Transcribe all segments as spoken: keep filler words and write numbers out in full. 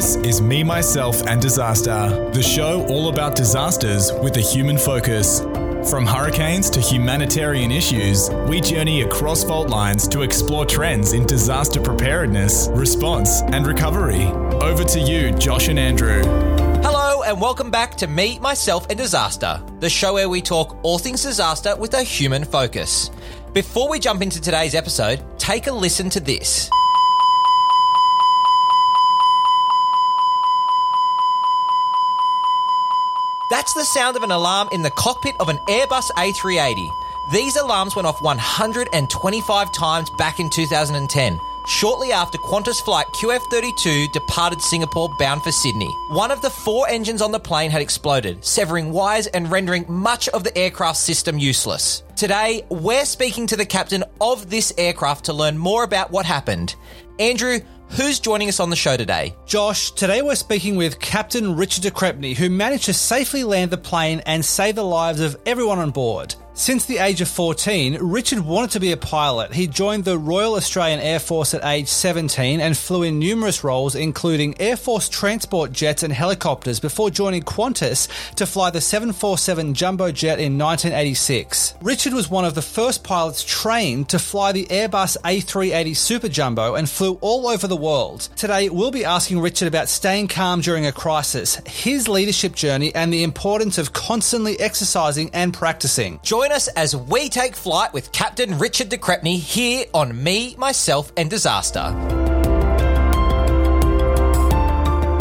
This is Me, Myself and Disaster, the show all about disasters with a human focus. From hurricanes to humanitarian issues, we journey across fault lines to explore trends in disaster preparedness, response and recovery. Over to you, Josh and Andrew. Hello and welcome back to Me, Myself and Disaster, the show where we talk all things disaster with a human focus. Before we jump into today's episode, take a listen to this. That's the sound of an alarm in the cockpit of an Airbus A three eighty. These alarms went off one hundred twenty-five times back in two thousand ten, shortly after Qantas flight Q F thirty-two departed Singapore bound for Sydney. One of the four engines on the plane had exploded, severing wires and rendering much of the aircraft system useless. Today, we're speaking to the captain of this aircraft to learn more about what happened. Andrew, who's joining us on the show today? Josh, today we're speaking with Captain Richard de Crespigny, who managed to safely land the plane and save the lives of everyone on board. Since the age of fourteen, Richard wanted to be a pilot. He joined the Royal Australian Air Force at age seventeen and flew in numerous roles, including Air Force transport jets and helicopters, before joining Qantas to fly the seven forty-seven jumbo jet in nineteen eighty-six. Richard was one of the first pilots trained to fly the Airbus A three eighty Super Jumbo and flew all over the world. Today, we'll be asking Richard about staying calm during a crisis, his leadership journey, and the importance of constantly exercising and practicing. Join us as we take flight with Captain Richard de Crespigny here on Me, Myself and Disaster.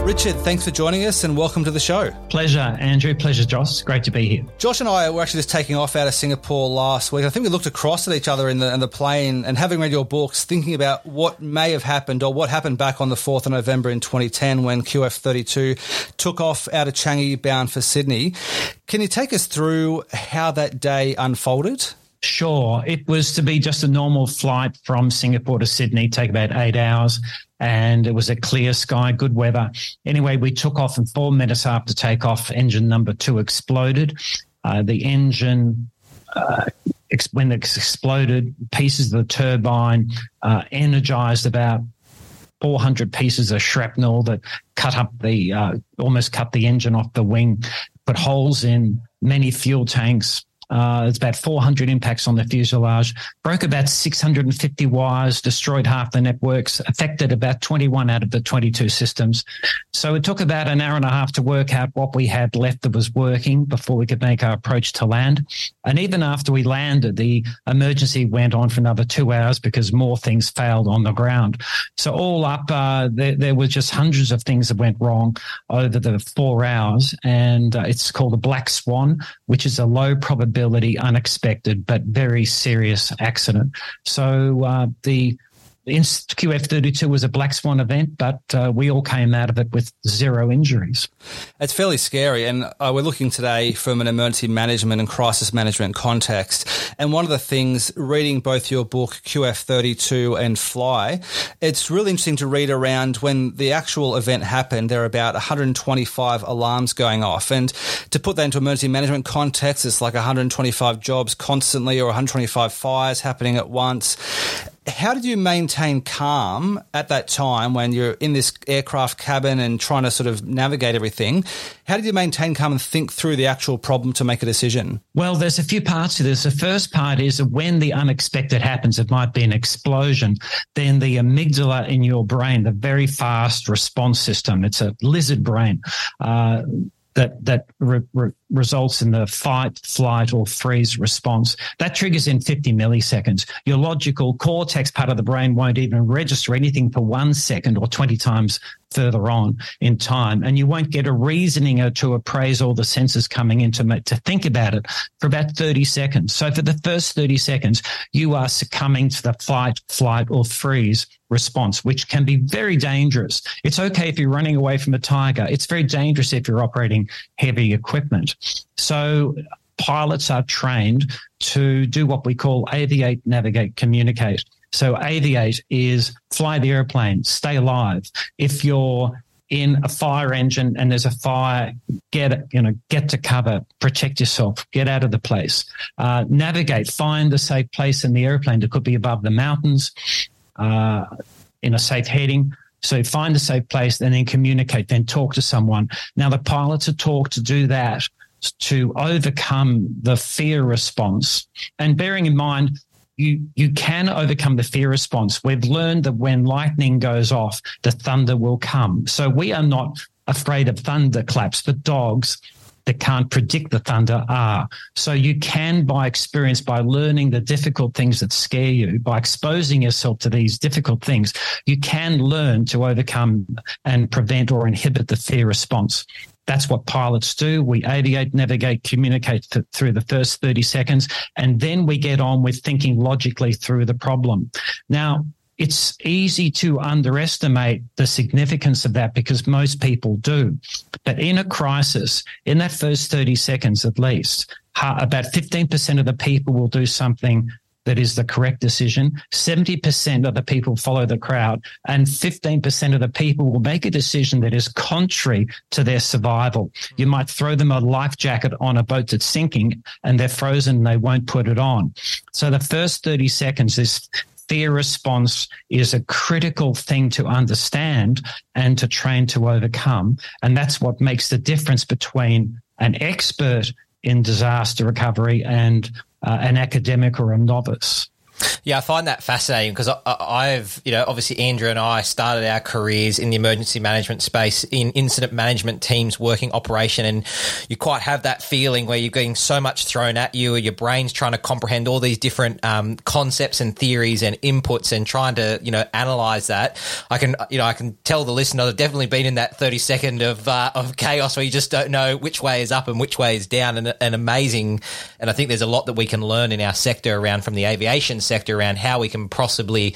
Richard, thanks for joining us and welcome to the show. Pleasure, Andrew. Pleasure, Josh. Great to be here. Josh and I were actually just taking off out of Singapore last week. I think we looked across at each other in the, in the plane and, having read your books, thinking about what may have happened or what happened back on the fourth of November in twenty ten when Q F thirty-two took off out of Changi bound for Sydney. Can you take us through how that day unfolded? Sure. It was to be just a normal flight from Singapore to Sydney, take about eight hours, and it was a clear sky, good weather. Anyway, we took off, and four minutes after takeoff, engine number two exploded. Uh, the engine, uh, ex- when it exploded, pieces of the turbine uh, energized about four hundred pieces of shrapnel that cut up the, uh, almost cut the engine off the wing, put holes in many fuel tanks. Uh, it's about four hundred impacts on the fuselage, broke about six hundred fifty wires, destroyed half the networks, affected about twenty-one out of the twenty-two systems. So it took about an hour and a half to work out what we had left that was working before we could make our approach to land. And even after we landed, the emergency went on for another two hours because more things failed on the ground. So all up, uh, there, there were just hundreds of things that went wrong over the four hours. And uh, it's called a black swan, which is a low probability, unexpected but very serious accident. So uh, the Q F thirty-two was a black swan event, but uh, we all came out of it with zero injuries. It's fairly scary, and uh, we're looking today from an emergency management and crisis management context. And one of the things, reading both your book, Q F thirty-two and Fly, it's really interesting to read around when the actual event happened. There are about one hundred twenty-five alarms going off. And to put that into emergency management context, it's like one hundred twenty-five jobs constantly or one hundred twenty-five fires happening at once. How did you maintain calm at that time when you're in this aircraft cabin and trying to sort of navigate everything? How did you maintain calm and think through the actual problem to make a decision? Well, there's a few parts to this. The first part is when the unexpected happens, it might be an explosion, then the amygdala in your brain, the very fast response system, it's a lizard brain, uh, that that re- re- results in the fight, flight, or freeze response. That triggers in fifty milliseconds. Your logical cortex part of the brain won't even register anything for one second or twenty times further on in time, and you won't get a reasoning or to appraise all the senses coming in to, to think about it for about thirty seconds. So for the first thirty seconds, you are succumbing to the fight, flight, or freeze response, which can be very dangerous. It's okay if you're running away from a tiger. It's very dangerous if you're operating heavy equipment. So pilots are trained to do what we call aviate, navigate, communicate. So aviate is fly the airplane, stay alive. If you're in a fire engine and there's a fire, get you know get to cover, protect yourself, get out of the place. Uh, navigate, find a safe place in the airplane that could be above the mountains, uh, in a safe heading. So find a safe place and then communicate, then talk to someone. Now, the pilots are taught to do that to overcome the fear response. And bearing in mind, you you can overcome the fear response. We've learned that when lightning goes off, the thunder will come. So we are not afraid of thunderclaps. The dogs that can't predict the thunder are. So you can, by experience, by learning the difficult things that scare you, by exposing yourself to these difficult things, you can learn to overcome and prevent or inhibit the fear response. That's what pilots do. We aviate, navigate, communicate th- through the first thirty seconds, and then we get on with thinking logically through the problem. Now, it's easy to underestimate the significance of that because most people do. But in a crisis, in that first thirty seconds at least, about fifteen percent of the people will do something that is the correct decision. seventy percent of the people follow the crowd, and fifteen percent of the people will make a decision that is contrary to their survival. You might throw them a life jacket on a boat that's sinking and they're frozen and they won't put it on. So the first thirty seconds, this fear response is a critical thing to understand and to train to overcome. And that's what makes the difference between an expert in disaster recovery and Uh, an academic or a novice. Yeah, I find that fascinating because I, I, I've, you know, obviously Andrew and I started our careers in the emergency management space in incident management teams working operation, and you quite have that feeling where you're getting so much thrown at you, your brain's trying to comprehend all these different um, concepts and theories and inputs and trying to, you know, analyze that. I can, you know, I can tell the listener I've definitely been in that thirty second of uh, of chaos where you just don't know which way is up and which way is down, and, and amazing. And I think there's a lot that we can learn in our sector around from the aviation sector around how we can possibly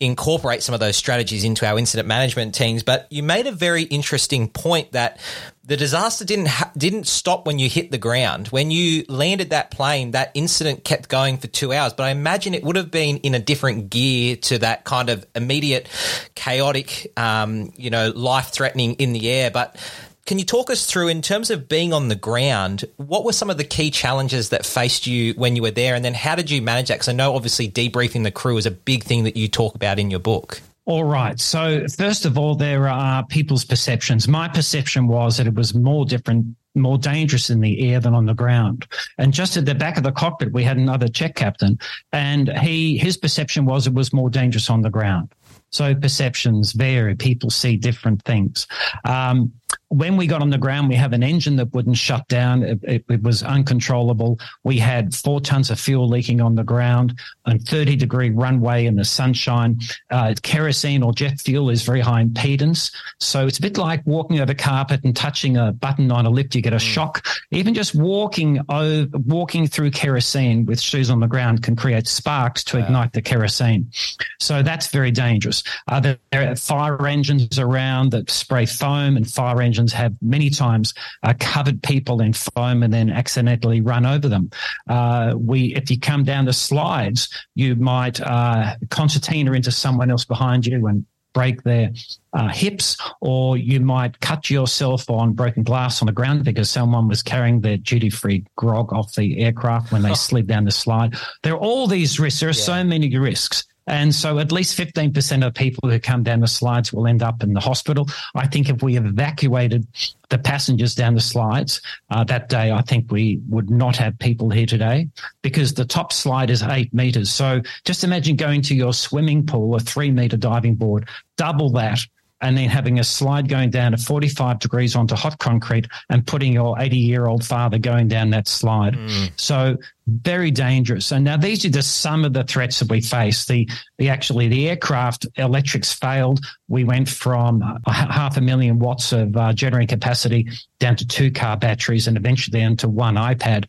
incorporate some of those strategies into our incident management teams. But you made a very interesting point that the disaster didn't ha- didn't stop when you hit the ground. When you landed that plane, that incident kept going for two hours. But I imagine it would have been in a different gear to that kind of immediate, chaotic, um, you know, life-threatening in the air. But can you talk us through, in terms of being on the ground, what were some of the key challenges that faced you when you were there, and then how did you manage that? Because I know obviously debriefing the crew is a big thing that you talk about in your book. All right. So first of all, there are people's perceptions. My perception was that it was more different, more dangerous in the air than on the ground. And just at the back of the cockpit, we had another Czech captain, and he his perception was it was more dangerous on the ground. So perceptions vary. People see different things. Um, when we got on the ground, we have an engine that wouldn't shut down. It, it, it was uncontrollable. We had four tons of fuel leaking on the ground and thirty degree runway in the sunshine. Uh, kerosene or jet fuel is very high impedance. So it's a bit like walking over carpet and touching a button on a lift. You get a shock. Even just walking over, walking through kerosene with shoes on the ground can create sparks to wow. ignite the kerosene. So that's very dangerous. Uh, there are fire engines around that spray foam, and fire engines have many times uh, covered people in foam and then accidentally run over them. Uh, we, if you come down the slides, you might uh, concertina into someone else behind you and break their uh, hips, or you might cut yourself on broken glass on the ground because someone was carrying their duty-free grog off the aircraft when they oh. slid down the slide. There are all these risks. There are yeah. so many risks. And so at least fifteen percent of people who come down the slides will end up in the hospital. I think if we evacuated the passengers down the slides uh, that day, I think we would not have people here today, because the top slide is eight metres. So just imagine going to your swimming pool, a three metre diving board, double that, and then having a slide going down to forty-five degrees onto hot concrete and putting your eighty-year-old father going down that slide. Mm. So very dangerous. And now these are just some of the threats that we face. The, the actually the aircraft electrics failed. We went from a half a million watts of uh, generating capacity down to two car batteries and eventually down to one iPad.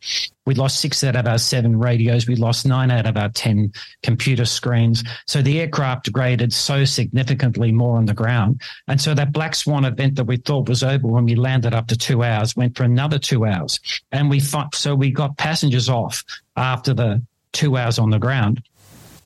We lost six out of our seven radios. We lost nine out of our ten computer screens. So the aircraft degraded so significantly more on the ground. And so that black swan event that we thought was over when we landed up to two hours went for another two hours. And we fought, so we got passengers off after the two hours on the ground.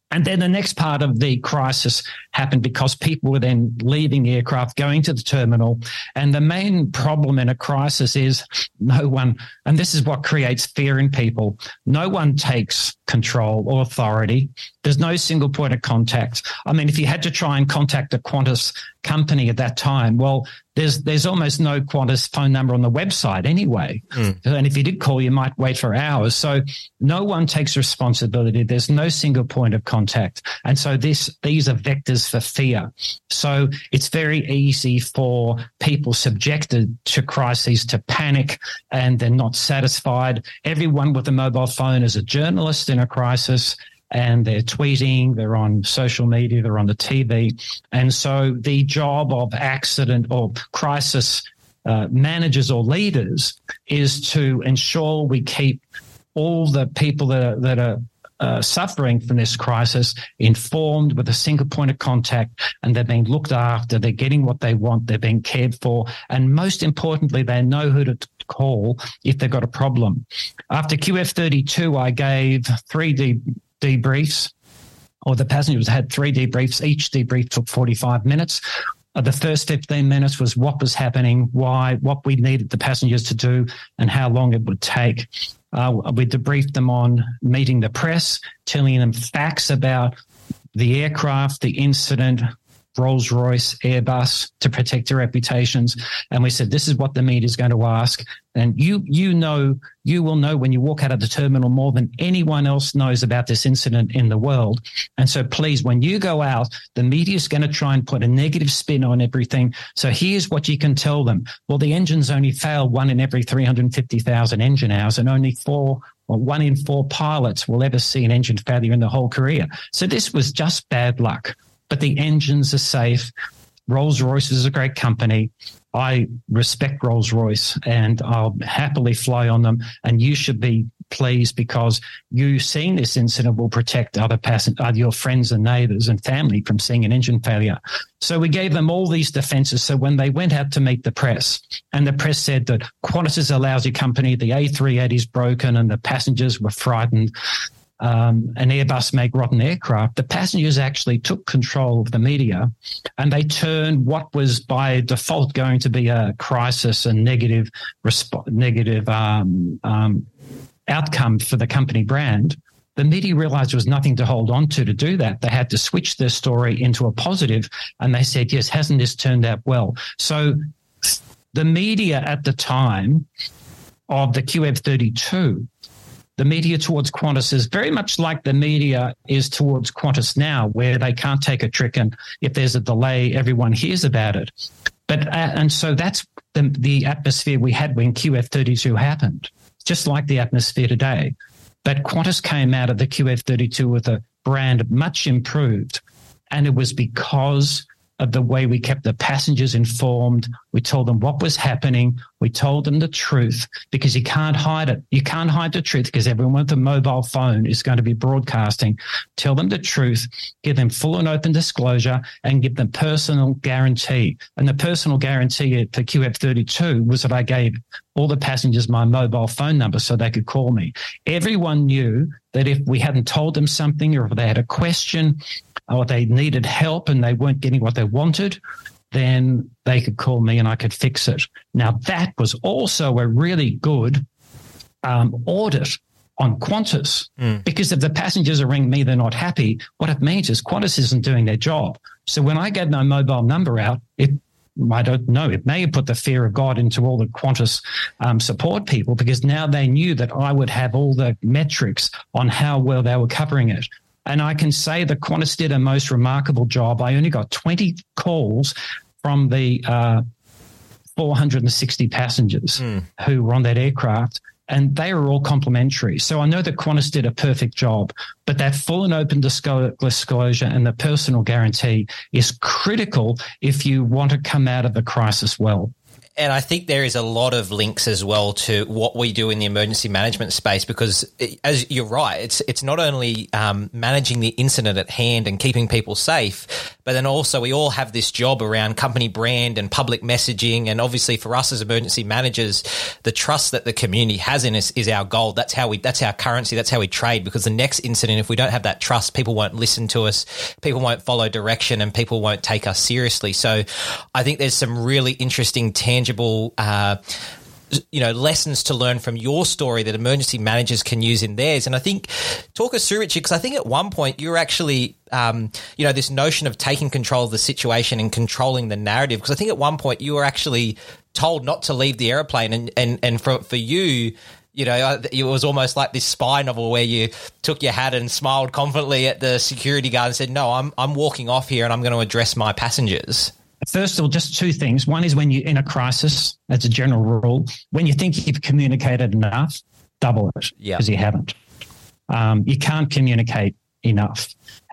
And then the next part of the crisis happened because people were then leaving the aircraft, going to the terminal. And the main problem in a crisis is no one, and this is what creates fear in people, no one takes control or authority. There's no single point of contact. I mean, if you had to try and contact a Qantas company at that time, well, there's there's almost no Qantas phone number on the website anyway. Mm. And if you did call, you might wait for hours. So no one takes responsibility. There's no single point of contact. And so this these are vectors for fear. So it's very easy for people subjected to crises to panic and they're not satisfied. Everyone with a mobile phone is a journalist in a crisis. And they're tweeting, they're on social media, they're on the T V. And so the job of accident or crisis uh, managers or leaders is to ensure we keep all the people that are, that are uh, suffering from this crisis informed with a single point of contact, and they're being looked after, they're getting what they want, they're being cared for. And most importantly, they know who to t- call if they've got a problem. After Q F thirty-two, I gave three D... debriefs, or the passengers had three debriefs. Each debrief took forty-five minutes. The first fifteen minutes was what was happening, why, what we needed the passengers to do, and how long it would take. Uh, we debriefed them on meeting the press, telling them facts about the aircraft, the incident, Rolls-Royce, Airbus, to protect their reputations. And we said, this is what the media is going to ask. And you you know, you will know when you walk out of the terminal more than anyone else knows about this incident in the world. And so please, when you go out, the media is going to try and put a negative spin on everything. So here's what you can tell them. Well, the engines only fail one in every three hundred fifty thousand engine hours, and only four or one in four pilots will ever see an engine failure in their whole career. So this was just bad luck. But the engines are safe. Rolls-Royce is a great company. I respect Rolls-Royce and I'll happily fly on them. And you should be pleased because you seeing this incident will protect other passengers, your friends and neighbours and family from seeing an engine failure. So we gave them all these defences. So when they went out to meet the press and the press said that Qantas is a lousy company, the A three eighty is broken and the passengers were frightened, Um, an Airbus make rotten aircraft, the passengers actually took control of the media and they turned what was by default going to be a crisis and negative, resp- negative um, um, outcome for the company brand. The media realised there was nothing to hold on to to do that. They had to switch their story into a positive and they said, yes, hasn't this turned out well? So the media at the time of the Q F thirty-two, the media towards Qantas is very much like the media is towards Qantas now, where they can't take a trick and if there's a delay, everyone hears about it. But uh, and so that's the, the atmosphere we had when Q F thirty-two happened, just like the atmosphere today. But Qantas came out of the Q F thirty-two with a brand much improved, and it was because of the way we kept the passengers informed. We told them what was happening. We told them the truth because you can't hide it. You can't hide the truth because everyone with a mobile phone is going to be broadcasting. Tell them the truth, give them full and open disclosure and give them personal guarantee. And the personal guarantee for Q F thirty-two was that I gave all the passengers my mobile phone number so they could call me. Everyone knew that if we hadn't told them something or if they had a question or they needed help and they weren't getting what they wanted, then they could call me and I could fix it. Now, that was also a really good um, audit on Qantas mm. because if the passengers are ringing me, they're not happy. What it means is Qantas isn't doing their job. So when I gave my mobile number out, it I don't know, it may have put the fear of God into all the Qantas um, support people because now they knew that I would have all the metrics on how well they were covering it. And I can say that Qantas did a most remarkable job. I only got twenty calls from the uh, four hundred sixty passengers mm. who were on that aircraft, and they were all complimentary. So I know that Qantas did a perfect job, but that full and open disclosure and the personal guarantee is critical if you want to come out of the crisis well. And I think there is a lot of links as well to what we do in the emergency management space, because it, as you're right, it's it's not only um, managing the incident at hand and keeping people safe, but then also we all have this job around company brand and public messaging. And obviously for us as emergency managers, the trust that the community has in us is our gold. That's how we, that's our currency. That's how we trade, because the next incident, if we don't have that trust, people won't listen to us, people won't follow direction, and people won't take us seriously. So I think there's some really interesting tangents, Uh, you know, lessons to learn from your story that emergency managers can use in theirs. And I think, talk us through, Richard, because I think at one point you were actually, um, you know, this notion of taking control of the situation and controlling the narrative, because I think at one point you were actually told not to leave the airplane. And, and, and for, for you, you know, it was almost like this spy novel where you took your hat and smiled confidently at the security guard and said, no, I'm I'm walking off here and I'm going to address my passengers. First of all, just two things. One is when you're in a crisis, as a general rule, when you think you've communicated enough, double it, because yeah. you haven't. Um, you can't communicate enough.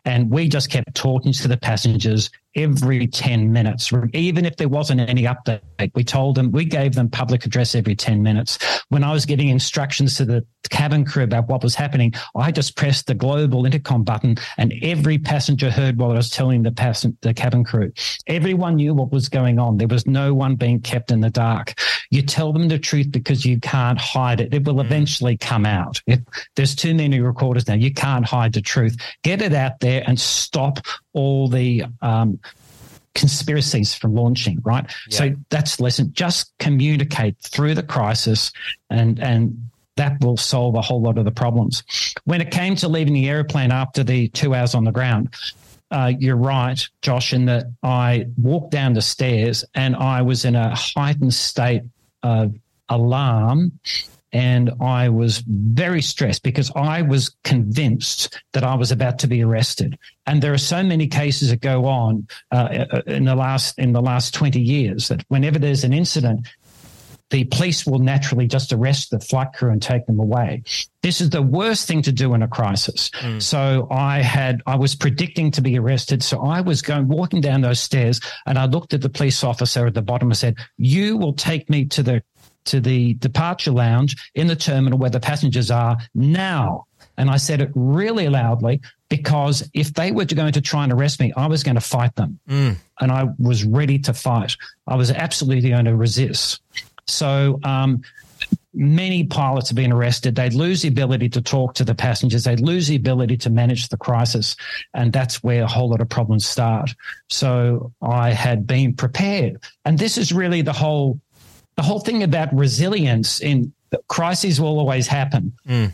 And we just kept talking to the passengers every ten minutes, even if there wasn't any update. We told them, we gave them public address every ten minutes. When I was giving instructions to the cabin crew about what was happening, I just pressed the global intercom button and every passenger heard what I was telling the, pass- the cabin crew. Everyone knew what was going on. There was no one being kept in the dark. You tell them the truth because you can't hide it. It will eventually come out. If there's too many recorders now. You can't hide the truth. Get it out there and stop all the um, conspiracies from launching, right? Yeah. So that's the lesson. Just communicate through the crisis, and and that will solve a whole lot of the problems. When it came to leaving the airplane after the two hours on the ground, uh, you're right, Josh, in that I walked down the stairs and I was in a heightened state of alarm. And I was very stressed because I was convinced that I was about to be arrested. And there are so many cases that go on uh, in the last in the last twenty years that whenever there's an incident, the police will naturally just arrest the flight crew and take them away. This is the worst thing to do in a crisis. Mm. So I had, I was predicting to be arrested. So I was going, walking down those stairs, and I looked at the police officer at the bottom and said, "You will take me to the to the departure lounge in the terminal where the passengers are now." And I said it really loudly, because if they were going to try and arrest me, I was going to fight them. Mm. And I was ready to fight. I was absolutely going to resist. So um, many pilots have been arrested. They lose the ability to talk to the passengers. They lose the ability to manage the crisis. And that's where a whole lot of problems start. So I had been prepared. And this is really the whole The whole thing about resilience. In crises will always happen. Mm.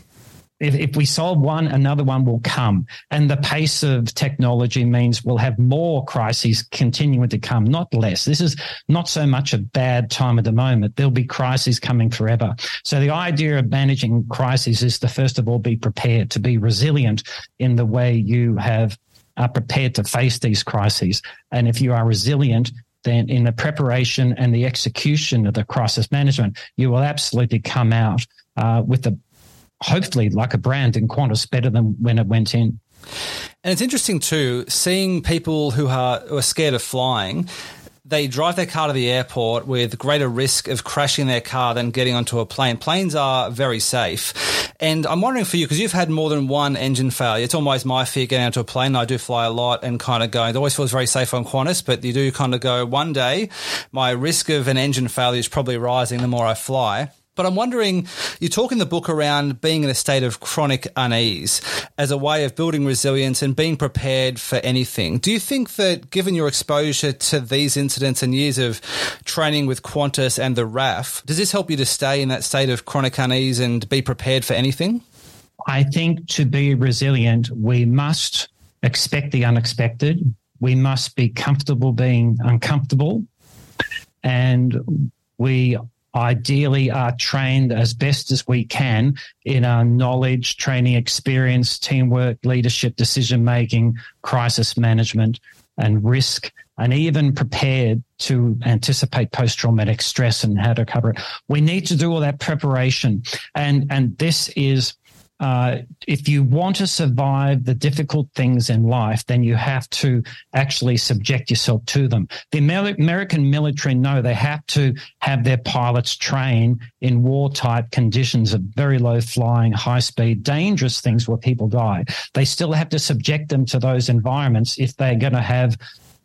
If, if we solve one, another one will come. And the pace of technology means we'll have more crises continuing to come, not less. This is not so much a bad time at the moment. There'll be crises coming forever. So the idea of managing crises is to, first of all, be prepared, to be resilient in the way you have are prepared to face these crises. And if you are resilient, then in the preparation and the execution of the crisis management, you will absolutely come out uh, with a, hopefully, like a brand in Qantas, better than when it went in. And it's interesting too, seeing people who are, who are scared of flying. They drive their car to the airport with greater risk of crashing their car than getting onto a plane. Planes are very safe. And I'm wondering for you, because you've had more than one engine failure. It's always my fear getting onto a plane. I do fly a lot and kind of going, it always feels very safe on Qantas, but you do kind of go, one day my risk of an engine failure is probably rising the more I fly. But I'm wondering, you talk in the book around being in a state of chronic unease as a way of building resilience and being prepared for anything. Do you think that, given your exposure to these incidents and years of training with Qantas and the R A F, does this help you to stay in that state of chronic unease and be prepared for anything? I think to be resilient, we must expect the unexpected. We must be comfortable being uncomfortable. And we ideally are trained as best as we can in our knowledge, training, experience, teamwork, leadership, decision-making, crisis management and risk, and even prepared to anticipate post-traumatic stress and how to cover it. We need to do all that preparation. And, and this is uh, if you want to survive the difficult things in life, then you have to actually subject yourself to them. The Amer- American military know they have to have their pilots train in war-type conditions of very low flying, high-speed, dangerous things where people die. They still have to subject them to those environments if they're going to have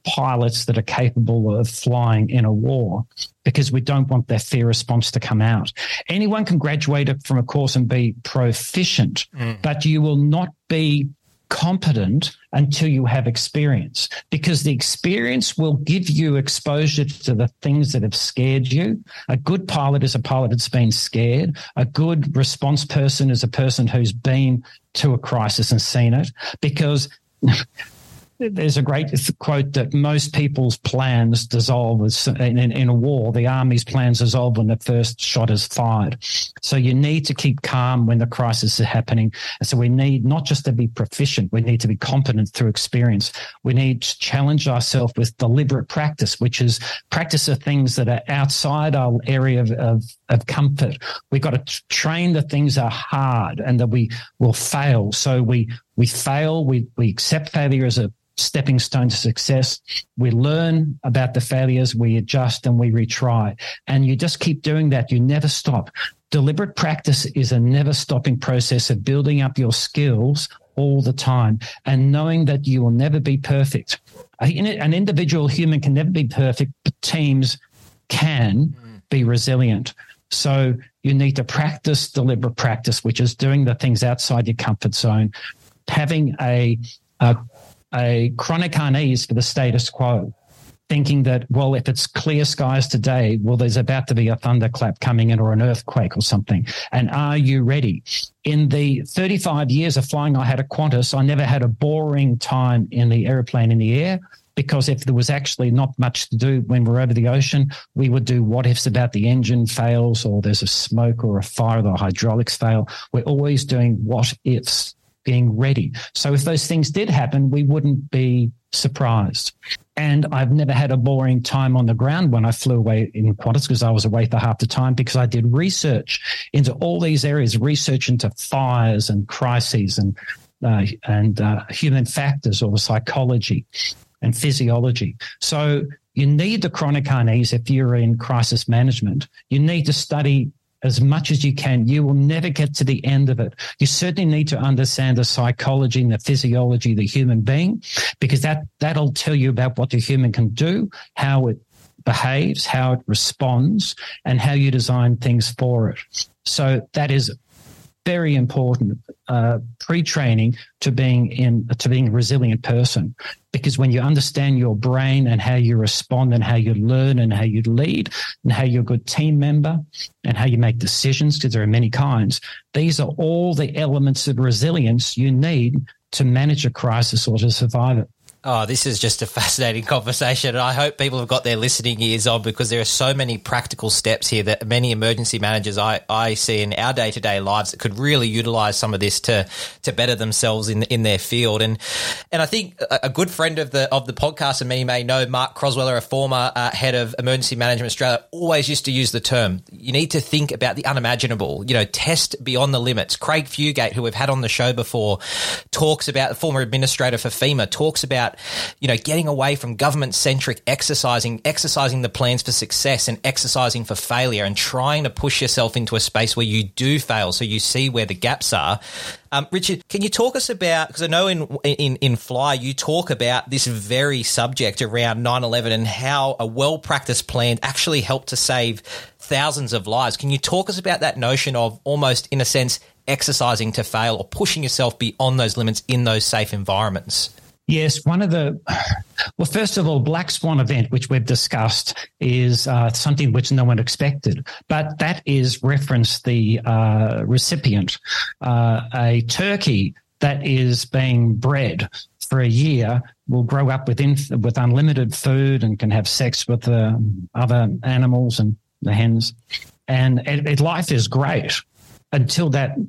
pilots that are capable of flying in a war, because we don't want their fear response to come out. Anyone can graduate from a course and be proficient, mm. but you will not be competent until you have experience, because the experience will give you exposure to the things that have scared you. A good pilot is a pilot that's been scared. A good response person is a person who's been to a crisis and seen it, because – there's a great quote that most people's plans dissolve as, in, in a war. The army's plans dissolve when the first shot is fired. So you need to keep calm when the crisis is happening. And so we need not just to be proficient, we need to be competent through experience. We need to challenge ourselves with deliberate practice, which is practice of things that are outside our area of, of, of comfort. We've got to train the things that are hard and that we will fail. So we we fail, we, we accept failure as a stepping stone to success. We learn about the failures, we adjust and we retry. And you just keep doing that. You never stop. Deliberate practice is a never stopping process of building up your skills all the time and knowing that you will never be perfect. An individual human can never be perfect, but teams can be resilient. So you need to practice deliberate practice, which is doing the things outside your comfort zone, having a, a a chronic unease for the status quo, thinking that, well, if it's clear skies today, well, there's about to be a thunderclap coming in or an earthquake or something. And are you ready? In the thirty-five years of flying I had at Qantas, I never had a boring time in the airplane in the air, because if there was actually not much to do when we're over the ocean, we would do what-ifs about the engine fails or there's a smoke or a fire or the hydraulics fail. We're always doing what-ifs, being ready. So if those things did happen, we wouldn't be surprised. And I've never had a boring time on the ground when I flew away in Qantas, because I was away for half the time, because I did research into all these areas, research into fires and crises and uh, and uh, human factors or psychology and physiology. So you need the chronic unease if you're in crisis management. You need to study as much as you can. You will never get to the end of it. You certainly need to understand the psychology and the physiology of the human being, because that, that'll tell you about what the human can do, how it behaves, how it responds, and how you design things for it. So that is very important uh, pre-training to being in to being a resilient person, because when you understand your brain and how you respond and how you learn and how you lead and how you're a good team member and how you make decisions, because there are many kinds, these are all the elements of resilience you need to manage a crisis or to survive it. Oh, this is just a fascinating conversation, and I hope people have got their listening ears on, because there are so many practical steps here that many emergency managers I, I see in our day-to-day lives that could really utilise some of this to to better themselves in in their field. And and I think a good friend of the of the podcast, and many may know, Mark Crosweller, a former uh, head of Emergency Management Australia, always used to use the term, you need to think about the unimaginable, you know, test beyond the limits. Craig Fugate, who we've had on the show before, talks about, the former administrator for FEMA, talks about, you know, getting away from government-centric exercising, exercising the plans for success and exercising for failure, and trying to push yourself into a space where you do fail so you see where the gaps are. Um, Richard, can you talk us about, because I know in, in in Fly you talk about this very subject around nine eleven and how a well-practiced plan actually helped to save thousands of lives. Can you talk us about that notion of almost, in a sense, exercising to fail or pushing yourself beyond those limits in those safe environments? Yes, one of the – well, first of all, Black Swan event, which we've discussed, is uh, something which no one expected, but that is referenced the uh, recipient, uh, a turkey that is being bred for a year will grow up with, inf- with unlimited food and can have sex with uh, other animals and the hens, and it, it, life is great until that –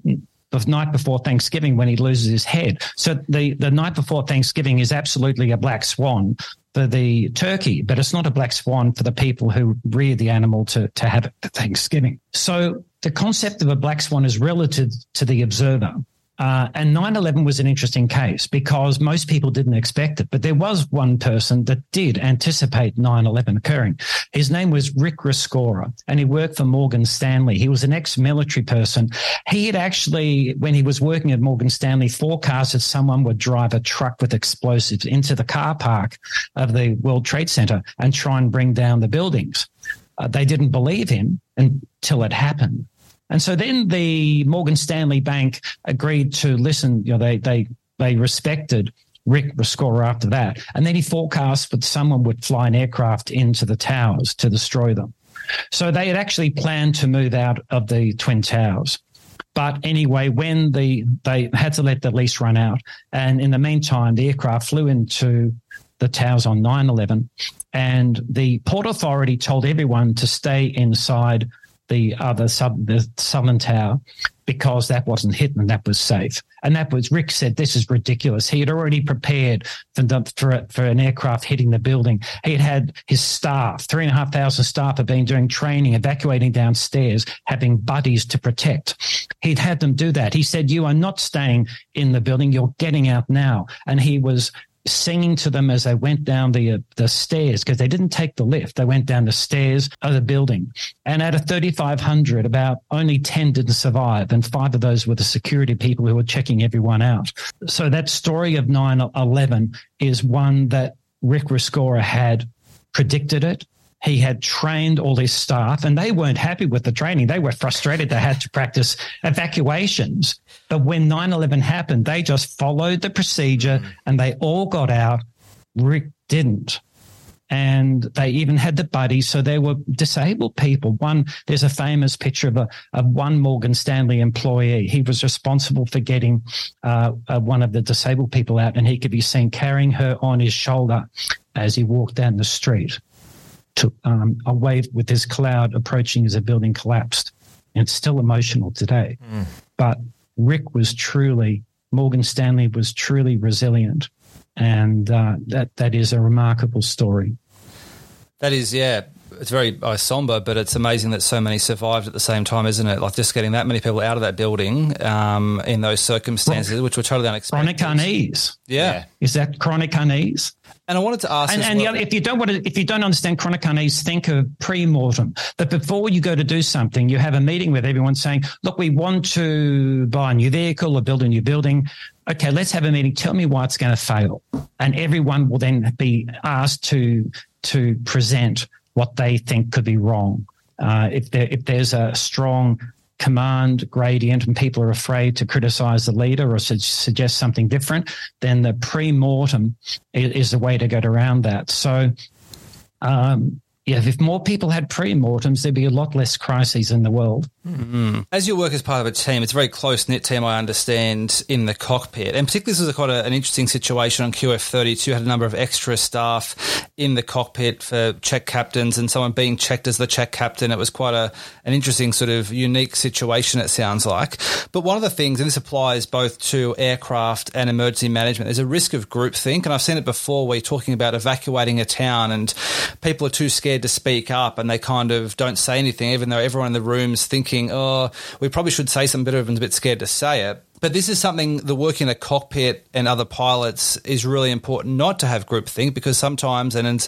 the night before Thanksgiving when he loses his head. So the, the night before Thanksgiving is absolutely a black swan for the turkey, but it's not a black swan for the people who rear the animal to, to have it for Thanksgiving. So the concept of a black swan is relative to the observer. Uh, and nine eleven was an interesting case because most people didn't expect it, but there was one person that did anticipate nine eleven occurring. His name was Rick Rescorla, and he worked for Morgan Stanley. He was an ex-military person. He had actually, when he was working at Morgan Stanley, forecasted someone would drive a truck with explosives into the car park of the World Trade Center and try and bring down the buildings. Uh, they didn't believe him until it happened. And so then the Morgan Stanley Bank agreed to listen. You know, they they they respected Rick Rescorla after that. And then he forecast that someone would fly an aircraft into the towers to destroy them. So they had actually planned to move out of the Twin Towers. But anyway, when the they had to let the lease run out, and in the meantime, the aircraft flew into the towers on nine eleven, and the Port Authority told everyone to stay inside the other sub, the Southern Tower, because that wasn't hit and that was safe. And that was, Rick said, this is ridiculous. He had already prepared for, for, for an aircraft hitting the building. He had had his staff, three and a half thousand staff had been doing training, evacuating downstairs, having buddies to protect. He'd had them do that. He said, you are not staying in the building. You're getting out now. And he was singing to them as they went down the uh, the stairs, because they didn't take the lift. They went down the stairs of the building. And out of thirty-five hundred, about only ten didn't survive, and five of those were the security people who were checking everyone out. So that story of nine eleven is one that Rick Rescorla had predicted it. He had trained all his staff, and they weren't happy with the training. They were frustrated. They had to practice evacuations. But when nine eleven happened, they just followed the procedure and they all got out. Rick didn't. And they even had the buddies. So they were disabled people. One, there's a famous picture of a of one Morgan Stanley employee. He was responsible for getting uh, uh, one of the disabled people out, and he could be seen carrying her on his shoulder as he walked down the street. Took um, a wave with this cloud approaching as a building collapsed. And it's still emotional today. Mm. But Rick was truly, Morgan Stanley was truly resilient. And uh, that that is a remarkable story. That is, yeah. It's very uh, somber, but it's amazing that so many survived at the same time, isn't it? Like just getting that many people out of that building um, in those circumstances, well, which were totally unexpected. Chronic unease. Yeah. yeah. Is that chronic unease? And I wanted to ask, and, and well, the other, if you don't want to, if you don't understand chronic unease, think of pre-mortem. That before you go to do something, you have a meeting with everyone saying, "Look, we want to buy a new vehicle or build a new building. Okay, let's have a meeting. Tell me why it's going to fail." And everyone will then be asked to to present what they think could be wrong. Uh, if there if there's a strong command gradient and people are afraid to criticize the leader or su- suggest something different, then the pre-mortem is, is the way to get around that. So, um, yeah, if more people had pre-mortems, there'd be a lot less crises in the world. Mm-hmm. As you work as part of a team, it's a very close-knit team, I understand, in the cockpit. And particularly this was quite a, an interesting situation on Q F thirty-two. Had a number of extra staff in the cockpit for check captains and someone being checked as the check captain. It was quite a an interesting sort of unique situation, it sounds like. But one of the things, and this applies both to aircraft and emergency management, there's a risk of groupthink. And I've seen it before where you're talking about evacuating a town and people are too scared to speak up and they kind of don't say anything, even though everyone in the room's thinking, oh, we probably should say something, but everyone's a bit scared to say it. But this is something the work in a cockpit and other pilots is really important, not to have groupthink, because sometimes, and, and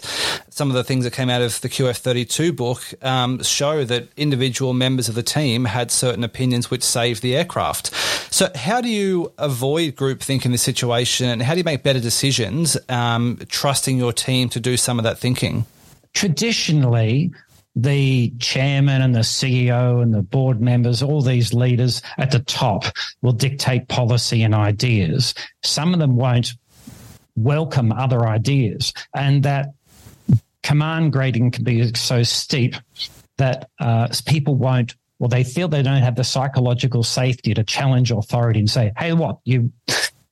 some of the things that came out of the Q F thirty-two book um, show that individual members of the team had certain opinions which saved the aircraft. So how do you avoid groupthink in this situation, and how do you make better decisions um, trusting your team to do some of that thinking? Traditionally, the chairman and the C E O and the board members, all these leaders at the top will dictate policy and ideas. Some of them won't welcome other ideas, and that command grading can be so steep that uh, people won't, well, they feel they don't have the psychological safety to challenge authority and say, hey, what, you,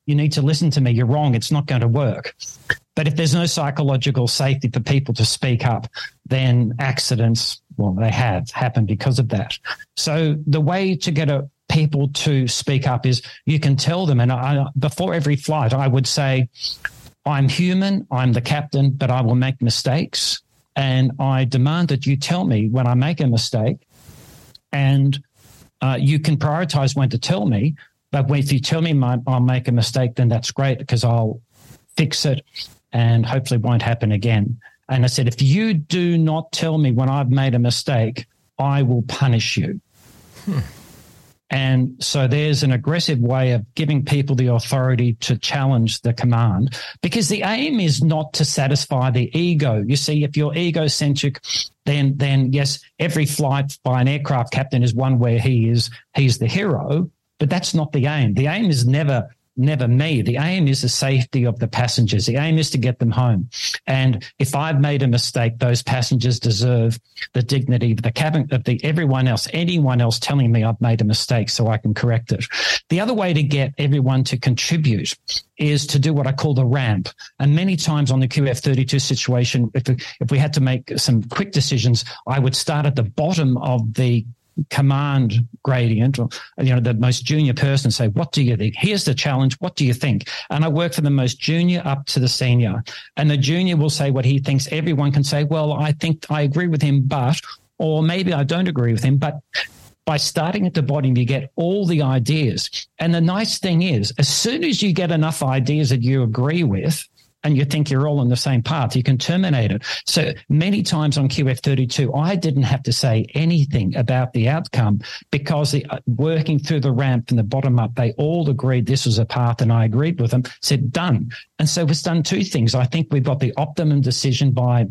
you need to listen to me, you're wrong, it's not going to work. But if there's no psychological safety for people to speak up, then accidents, well, they have happened because of that. So the way to get a, people to speak up is you can tell them, and I, before every flight, I would say, I'm human, I'm the captain, but I will make mistakes. And I demand that you tell me when I make a mistake, and uh, you can prioritize when to tell me. But if you tell me my, I'll make a mistake, then that's great because I'll fix it and hopefully won't happen again. And I said, if you do not tell me when I've made a mistake, I will punish you. Hmm. And so there's an aggressive way of giving people the authority to challenge the command, because the aim is not to satisfy the ego. You see, if you're egocentric, then then yes, every flight by an aircraft captain is one where he is he's the hero, but that's not the aim. The aim is never never me. The aim is the safety of the passengers. The aim is to get them home. And if I've made a mistake, those passengers deserve the dignity of the cabin, of the everyone else, anyone else telling me I've made a mistake so I can correct it. The other way to get everyone to contribute is to do what I call the ramp. And many times on the Q F thirty-two situation, if, if we had to make some quick decisions, I would start at the bottom of the command gradient, or, you know, the most junior person, say, what do you think? Here's the challenge. What do you think? And I work for the most junior up to the senior. And the junior will say what he thinks. Everyone can say, well, I think I agree with him, but, or maybe I don't agree with him. But by starting at the bottom, you get all the ideas. And the nice thing is, as soon as you get enough ideas that you agree with, and you think you're all on the same path, you can terminate it. So many times on Q F thirty-two, I didn't have to say anything about the outcome because the, uh, working through the ramp from the bottom up, they all agreed this was a path and I agreed with them, said done. And so it's done two things. I think we've got the optimum decision by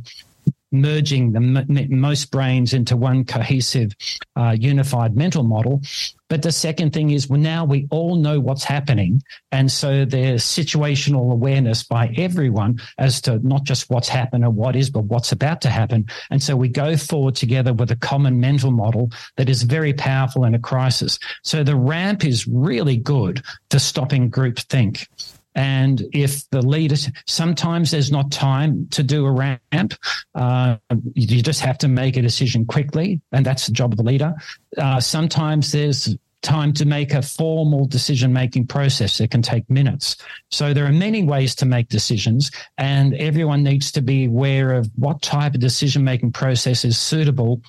merging the m- most brains into one cohesive, uh, unified mental model. But the second thing is, well, now we all know what's happening. And so there's situational awareness by everyone as to not just what's happened or what is, but what's about to happen. And so we go forward together with a common mental model that is very powerful in a crisis. So the ramp is really good to stopping groupthink. And if the leaders, sometimes there's not time to do a ramp. Uh, you just have to make a decision quickly, and that's the job of the leader. Uh, sometimes there's time to make a formal decision-making process. It can take minutes. So there are many ways to make decisions, and everyone needs to be aware of what type of decision-making process is suitable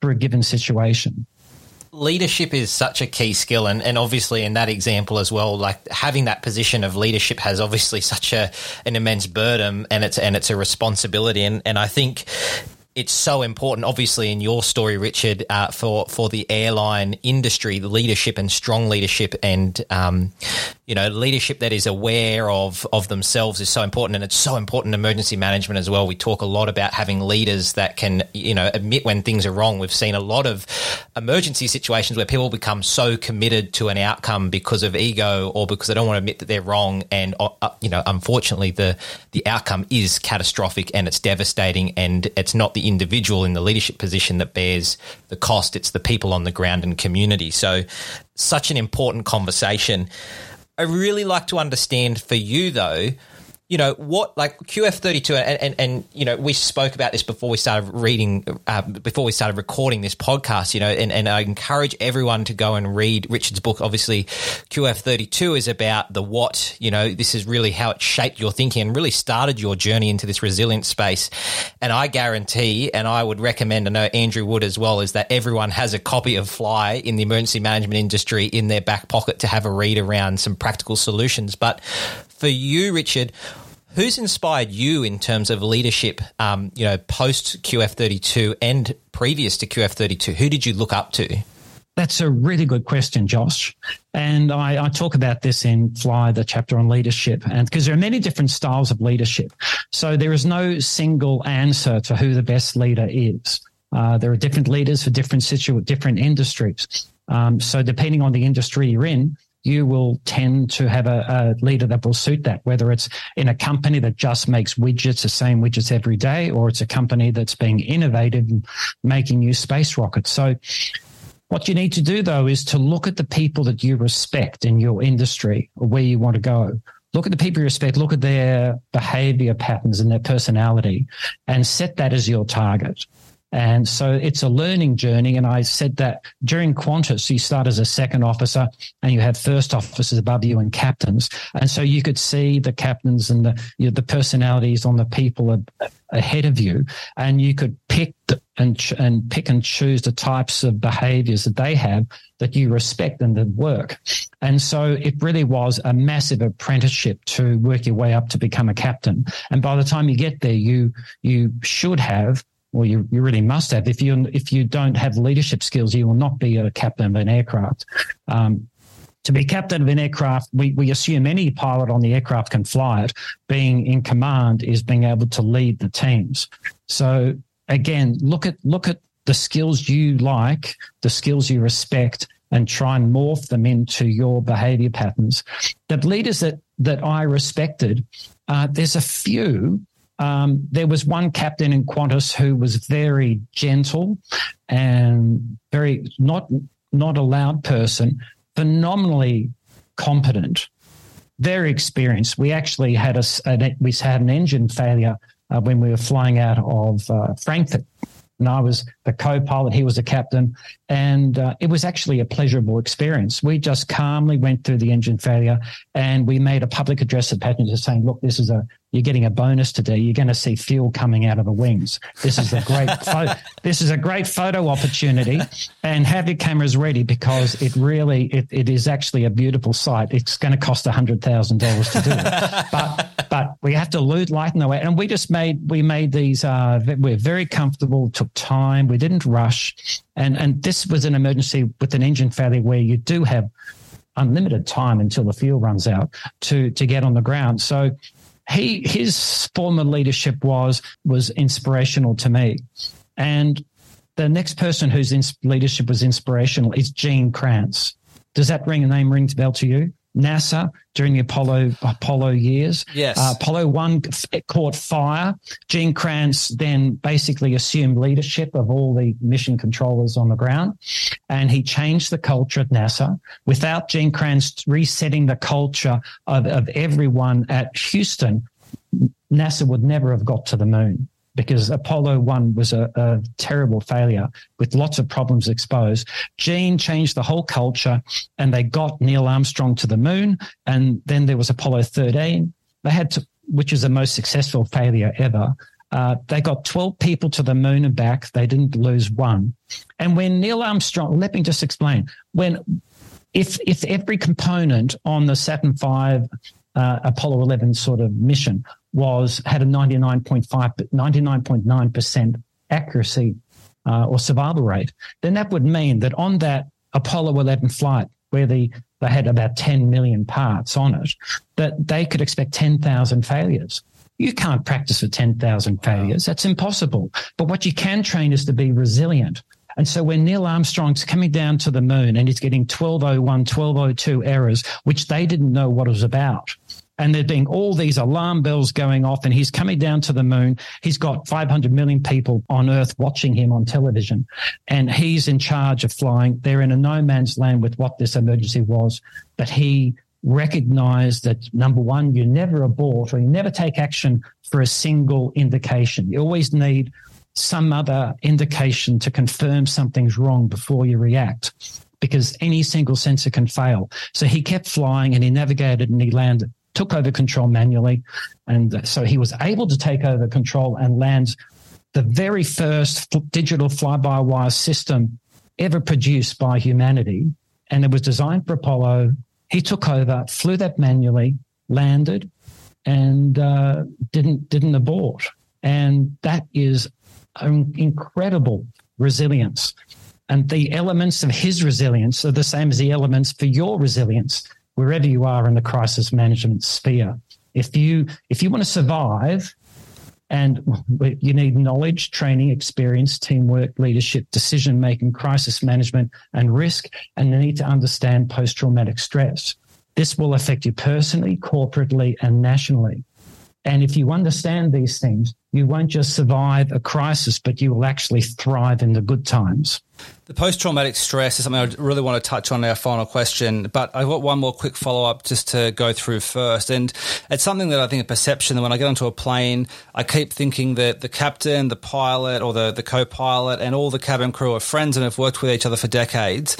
for a given situation. Leadership is such a key skill, and, and obviously in that example as well, like having that position of leadership has obviously such a an immense burden, and it's and it's a responsibility, and and I think it's so important, obviously, in your story, Richard, uh, for for the airline industry, the leadership and strong leadership, and um, you know, leadership that is aware of of themselves is so important, and it's so important in emergency management as well. We talk a lot about having leaders that can, you know, admit when things are wrong. We've seen a lot of emergency situations where people become so committed to an outcome because of ego or because they don't want to admit that they're wrong, and uh, you know, unfortunately, the the outcome is catastrophic and it's devastating, and it's not the individual in the leadership position that bears the cost. It's the people on the ground and community. So such an important conversation. I really like to understand for you though, you know, what, like Q F thirty-two, and, and, and you know, we spoke about this before we started reading, uh, before we started recording this podcast, you know, and, and I encourage everyone to go and read Richard's book. Obviously, Q F thirty-two is about the what, you know, this is really how it shaped your thinking and really started your journey into this resilient space. And I guarantee, and I would recommend, I know Andrew would as well, is that everyone has a copy of F L Y! In the emergency management industry in their back pocket to have a read around some practical solutions. But for you, Richard, who's inspired you in terms of leadership, um, you know, post Q F thirty-two and previous to Q F thirty-two? Who did you look up to? That's a really good question, Josh. And I, I talk about this in F L Y!, the chapter on leadership, and because there are many different styles of leadership. So there is no single answer to who the best leader is. Uh, there are different leaders for different situ- different industries. Um, so depending on the industry you're in, you will tend to have a, a leader that will suit that, whether it's in a company that just makes widgets, the same widgets every day, or it's a company that's being innovative and making new space rockets. So what you need to do, though, is to look at the people that you respect in your industry or where you want to go. Look at the people you respect, look at their behavior patterns and their personality, and set that as your target. And so it's a learning journey. And I said that during Qantas, you start as a second officer and you have first officers above you and captains. And so you could see the captains and the, you know, the personalities on the people ahead of you. And you could pick the, and, ch- and pick and choose the types of behaviours that they have that you respect and that work. And so it really was a massive apprenticeship to work your way up to become a captain. And by the time you get there, you you should have, well, you, you really must have. If you if you don't have leadership skills, you will not be a captain of an aircraft. Um, to be captain of an aircraft, we, we assume any pilot on the aircraft can fly it. Being in command is being able to lead the teams. So again, look at look at the skills you like, the skills you respect, and try and morph them into your behaviour patterns. The leaders that that I respected, uh, there's a few. Um, there was one captain in Qantas who was very gentle and very not not a loud person, phenomenally competent, very experienced. We actually had a, a we had an engine failure uh, when we were flying out of uh, Frankfurt, and I was the co-pilot. He was the captain, and uh, it was actually a pleasurable experience. We just calmly went through the engine failure, and we made a public address to passengers saying, "Look, this is a you're getting a bonus today. You're going to see fuel coming out of the wings. This is a great photo, this is a great photo opportunity, and have your cameras ready because it really it, it is actually a beautiful sight. It's going to cost a hundred thousand dollars to do it, but but we have to lighten the way. And we just made we made these. Uh, we're very comfortable. Took time. We didn't rush, and and this was an emergency with an engine failure where you do have unlimited time until the fuel runs out to to get on the ground. So. He his form of leadership was was inspirational to me, and the next person whose ins- leadership was inspirational is Gene Kranz. Does that ring a name rings a bell to you? NASA during the Apollo Apollo years, yes. Uh, Apollo one caught fire. Gene Kranz then basically assumed leadership of all the mission controllers on the ground, and he changed the culture at NASA. Without Gene Kranz resetting the culture of, of everyone at Houston, NASA would never have got to the moon. Because Apollo one was a, a terrible failure with lots of problems exposed. Gene changed the whole culture and they got Neil Armstrong to the moon. And then there was Apollo thirteen. They had to, which is the most successful failure ever. Uh, they got twelve people to the moon and back. They didn't lose one. And when Neil Armstrong, let me just explain. When, if, if every component on the Saturn V uh, Apollo eleven sort of mission was had a ninety-nine point five, ninety-nine point nine percent accuracy uh, or survival rate, then that would mean that on that Apollo eleven flight where the, they had about ten million parts on it, that they could expect ten thousand failures. You can't practice for ten thousand failures. Wow. That's impossible. But what you can train is to be resilient. And so when Neil Armstrong's coming down to the moon and he's getting twelve oh one, twelve oh two errors, which they didn't know what it was about, and there being all these alarm bells going off, and he's coming down to the moon. He's got five hundred million people on Earth watching him on television, and he's in charge of flying. They're in a no man's land with what this emergency was, but he recognized that, number one, you never abort or you never take action for a single indication. You always need some other indication to confirm something's wrong before you react, because any single sensor can fail. So he kept flying, and he navigated, and he landed. Took over control manually, and so he was able to take over control and land the very first digital fly-by-wire system ever produced by humanity, and it was designed for Apollo. He took over, flew that manually, landed, and uh, didn't didn't abort, and that is an incredible resilience. And the elements of his resilience are the same as the elements for your resilience. Wherever you are in the crisis management sphere, if you if you want to survive, and you need knowledge, training, experience, teamwork, leadership, decision making, crisis management, and risk, and you need to understand post-traumatic stress. This will affect you personally, corporately, and nationally. And if you understand these things, you won't just survive a crisis, but you will actually thrive in the good times. The post-traumatic stress is something I really want to touch on in our final question, but I've got one more quick follow-up just to go through first. And it's something that I think a perception that when I get onto a plane, I keep thinking that the captain, the pilot or the, the co-pilot and all the cabin crew are friends and have worked with each other for decades.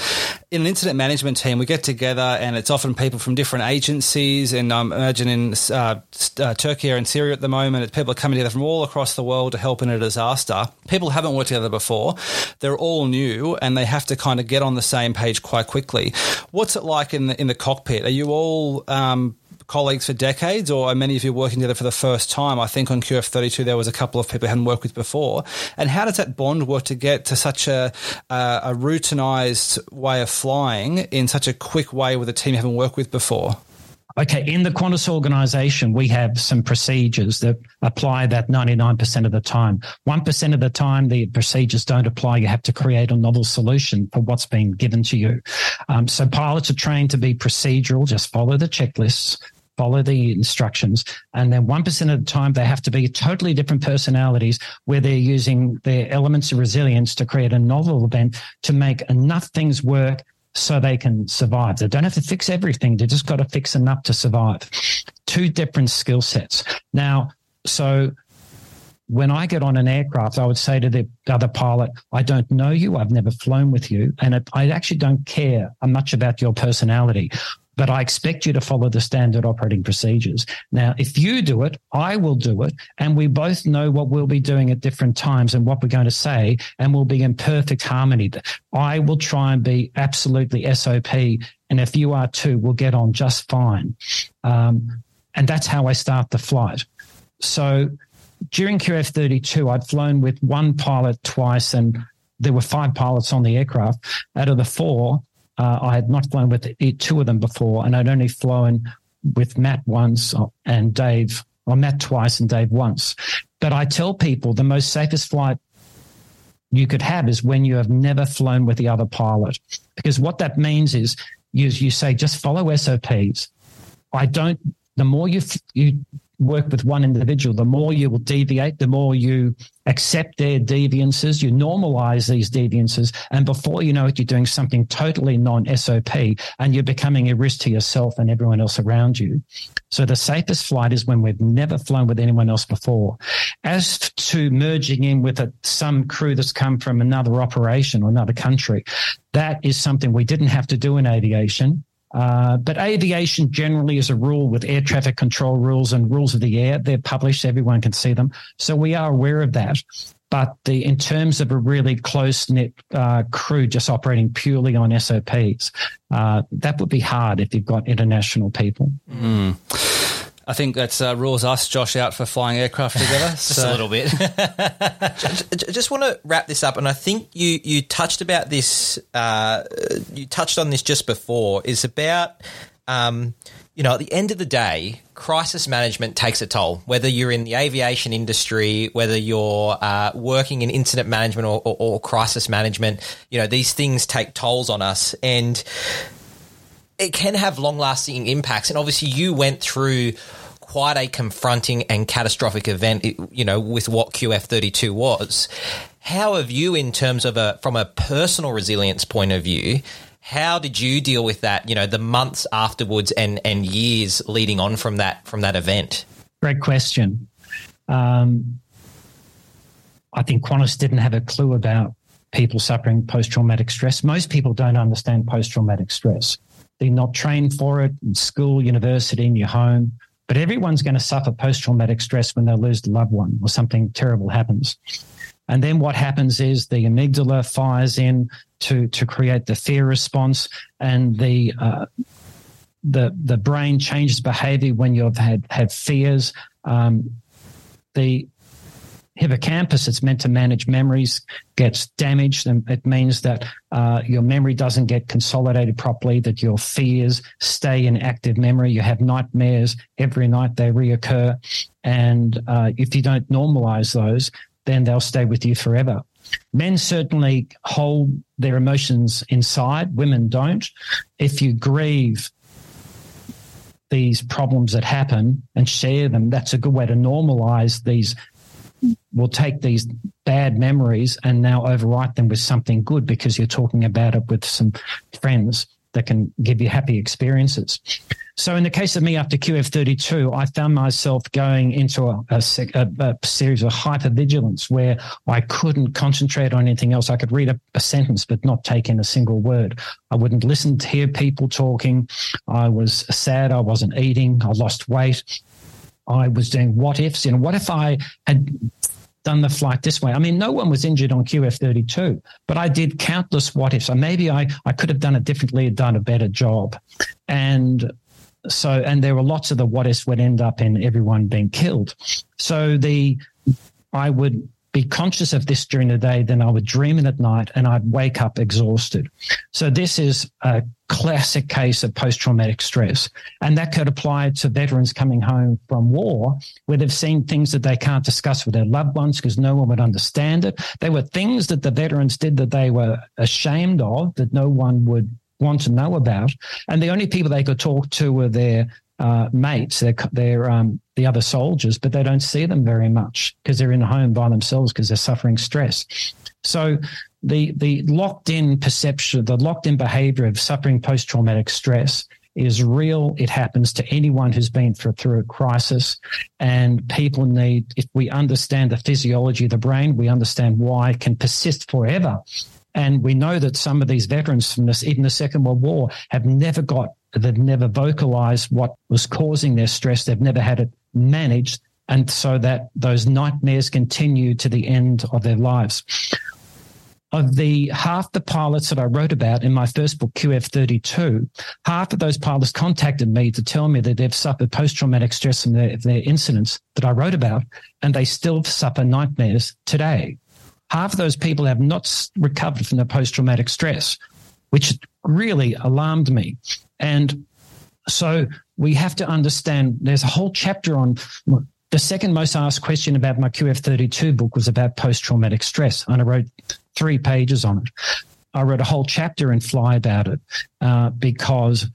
In an incident management team, we get together and it's often people from different agencies, and I imagine in uh, uh, Turkey and Syria at the moment, people are coming together from all across the world to help in a disaster. People haven't worked together before. They're all new. And they have to kind of get on the same page quite quickly. What's it like in the, in the cockpit? Are you all um, colleagues for decades, or are many of you working together for the first time? I think on Q F thirty-two there was a couple of people I hadn't worked with before. And how does that bond work to get to such a, uh, a routinized way of flying in such a quick way with a team you haven't worked with before? Okay, in the Qantas organisation, we have some procedures that apply that ninety-nine percent of the time. one percent of the time, the procedures don't apply. You have to create a novel solution for what's been given to you. Um, so pilots are trained to be procedural, just follow the checklists, follow the instructions, and then one percent of the time they have to be totally different personalities where they're using their elements of resilience to create a novel event to make enough things work so they can survive. They don't have to fix everything. They just got to fix enough to survive. Two different skill sets. Now, so when I get on an aircraft, I would say to the other pilot, I don't know you. I've never flown with you. And I actually don't care much about your personality, but I expect you to follow the standard operating procedures. Now, if you do it, I will do it. And we both know what we'll be doing at different times and what we're going to say, and we'll be in perfect harmony. I will try and be absolutely S O P. And if you are too, we'll get on just fine. Um, and that's how I start the flight. So during Q F thirty-two, I'd flown with one pilot twice, and there were five pilots on the aircraft. Out of the four, Uh, I had not flown with two of them before, and I'd only flown with Matt once and Dave, or Matt twice and Dave once. But I tell people the most safest flight you could have is when you have never flown with the other pilot, because what that means is you, you say, just follow S O Ps. I don't, the more you, you work with one individual, the more you will deviate, the more you accept their deviances, you normalize these deviances, and before you know it, you're doing something totally non-S O P and you're becoming a risk to yourself and everyone else around you. So the safest flight is when we've never flown with anyone else before. As to merging in with a, some crew that's come from another operation or another country, that is something we didn't have to do in aviation. Uh, but aviation generally is a rule with air traffic control rules and rules of the air. They're published. Everyone can see them. So we are aware of that. But the, in terms of a really close-knit uh, crew just operating purely on S O Ps, uh, that would be hard if you've got international people. Mm. I think that uh, rules us, Josh, out for flying aircraft together. Just so. a little bit. just, just want to wrap this up, and I think you you touched about this. Uh, you touched on this just before. Is about um, you know, at the end of the day, crisis management takes a toll. Whether you're in the aviation industry, whether you're uh, working in incident management or, or, or crisis management, you know, these things take tolls on us, and it can have long-lasting impacts. And obviously you went through quite a confronting and catastrophic event, you know, with what Q F thirty-two was. How have you, in terms of a, from a personal resilience point of view, how did you deal with that, you know, the months afterwards and, and years leading on from that, from that event? Great question. Um, I think Qantas didn't have a clue about people suffering post-traumatic stress. Most people don't understand post-traumatic stress. They're not trained for it in school, university, in your home. But everyone's going to suffer post-traumatic stress when they lose a loved one or something terrible happens. And then what happens is the amygdala fires in to, to create the fear response, and the uh, the the brain changes behavior when you've had, had fears. Um, the hippocampus, it's meant to manage memories, gets damaged, and it means that uh, your memory doesn't get consolidated properly, that your fears stay in active memory. You have nightmares every night, they reoccur, and uh, if you don't normalize those, then they'll stay with you forever. Men certainly hold their emotions inside, women don't. If you grieve these problems that happen and share them, that's a good way to normalize these will take these bad memories and now overwrite them with something good because you're talking about it with some friends that can give you happy experiences. So in the case of me after Q F thirty-two, I found myself going into a, a, a, a series of hypervigilance where I couldn't concentrate on anything else. I could read a, a sentence but not take in a single word. I wouldn't listen to hear people talking. I was sad. I wasn't eating. I lost weight. I was doing what ifs. You know, what if I had done the flight this way? I mean, no one was injured on Q F thirty-two, but I did countless what ifs. And maybe I, I could have done it differently, done a better job. And so, and there were lots of the what ifs would end up in everyone being killed. So the, I would be conscious of this during the day, then I would dream it at night and I'd wake up exhausted. So this is a classic case of post-traumatic stress. And that could apply to veterans coming home from war where they've seen things that they can't discuss with their loved ones because no one would understand it. There were things that the veterans did that they were ashamed of that no one would want to know about. And the only people they could talk to were their Uh, mates, they're, they're um, the other soldiers, but they don't see them very much because they're in the home by themselves because they're suffering stress. So the the locked-in perception, the locked-in behaviour of suffering post-traumatic stress is real. It happens to anyone who's been for, through a crisis, and people need, if we understand the physiology of the brain, we understand why it can persist forever. And we know that some of these veterans from this, even the Second World War, have never got, they've never vocalized what was causing their stress. They've never had it managed. And so that those nightmares continue to the end of their lives. Of the half the pilots that I wrote about in my first book, Q F thirty-two, half of those pilots contacted me to tell me that they've suffered post-traumatic stress from their, their incidents that I wrote about, and they still suffer nightmares today. Half of those people have not recovered from the post-traumatic stress, which really alarmed me. And so we have to understand there's a whole chapter on the second most asked question about my Q F thirty-two book was about post-traumatic stress. And I wrote three pages on it. I wrote a whole chapter in Fly about it uh, because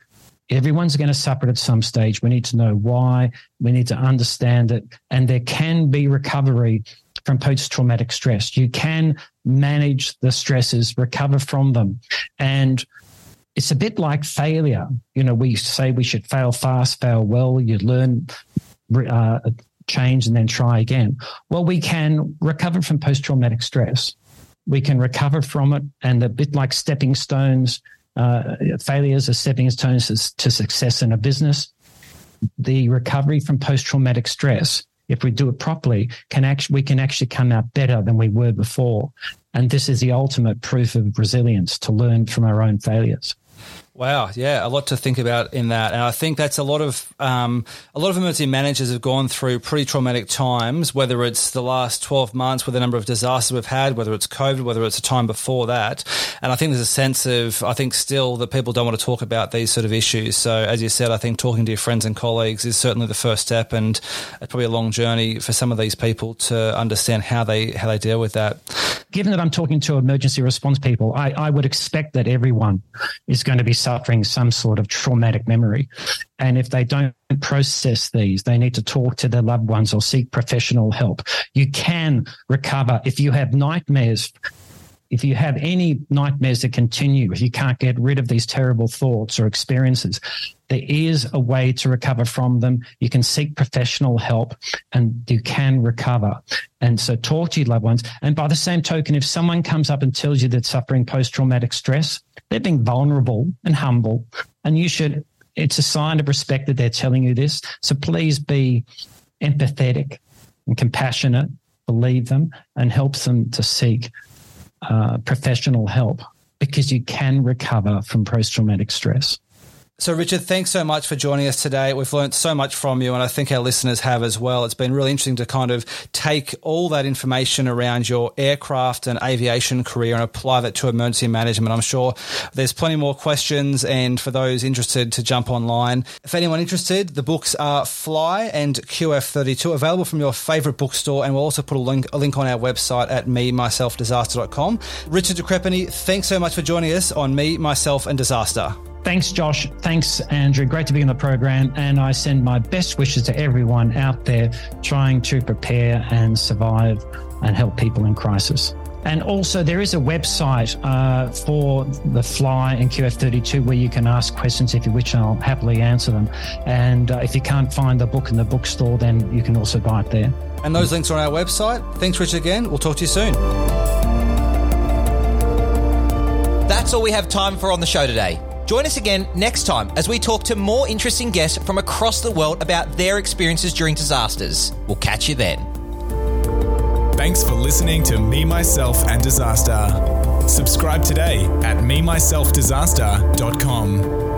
everyone's going to suffer it at some stage. We need to know why. We need to understand it. And there can be recovery from post-traumatic stress. You can manage the stresses, recover from them. And it's a bit like failure. You know, we say we should fail fast, fail well. You learn, uh, change, and then try again. Well, we can recover from post-traumatic stress. We can recover from it, and a bit like stepping stones, uh, failures are stepping stones to, to success in a business. The recovery from post-traumatic stress, if we do it properly, can actually, we can actually come out better than we were before. And this is the ultimate proof of resilience, to learn from our own failures. Wow, yeah, a lot to think about in that. And I think that's a lot of um, a lot of emergency managers have gone through pretty traumatic times, whether it's the last twelve months with the number of disasters we've had, whether it's COVID, whether it's a time before that. And I think there's a sense of, I think still that people don't want to talk about these sort of issues. So as you said, I think talking to your friends and colleagues is certainly the first step, and it's probably a long journey for some of these people to understand how they how they deal with that. Given that I'm talking to emergency response people, I, I would expect that everyone is going to be suffering some sort of traumatic memory. And if they don't process these, they need to talk to their loved ones or seek professional help. You can recover. If you have nightmares, if you have any nightmares that continue, if you can't get rid of these terrible thoughts or experiences, there is a way to recover from them. You can seek professional help and you can recover. And so talk to your loved ones. And by the same token, if someone comes up and tells you they're suffering post-traumatic stress, they're being vulnerable and humble, and you should, it's a sign of respect that they're telling you this. So please be empathetic and compassionate, believe them, and help them to seek uh, professional help, because you can recover from post-traumatic stress. So, Richard, thanks so much for joining us today. We've learned so much from you, and I think our listeners have as well. It's been really interesting to kind of take all that information around your aircraft and aviation career and apply that to emergency management. I'm sure there's plenty more questions, and for those interested to jump online. If anyone interested, the books are Fly and Q F thirty-two, available from your favourite bookstore, and we'll also put a link, a link on our website at me myself disaster dot com. Richard de Crespigny, thanks so much for joining us on Me, Myself and Disaster. Thanks, Josh. Thanks, Andrew. Great to be on the program. And I send my best wishes to everyone out there trying to prepare and survive and help people in crisis. And also there is a website uh, for the F L Y and Q F thirty-two where you can ask questions if you wish, and I'll happily answer them. And uh, if you can't find the book in the bookstore, then you can also buy it there. And those links are on our website. Thanks, Richard, again. We'll talk to you soon. That's all we have time for on the show today. Join us again next time as we talk to more interesting guests from across the world about their experiences during disasters. We'll catch you then. Thanks for listening to Me, Myself and Disaster. Subscribe today at me myself disaster dot com.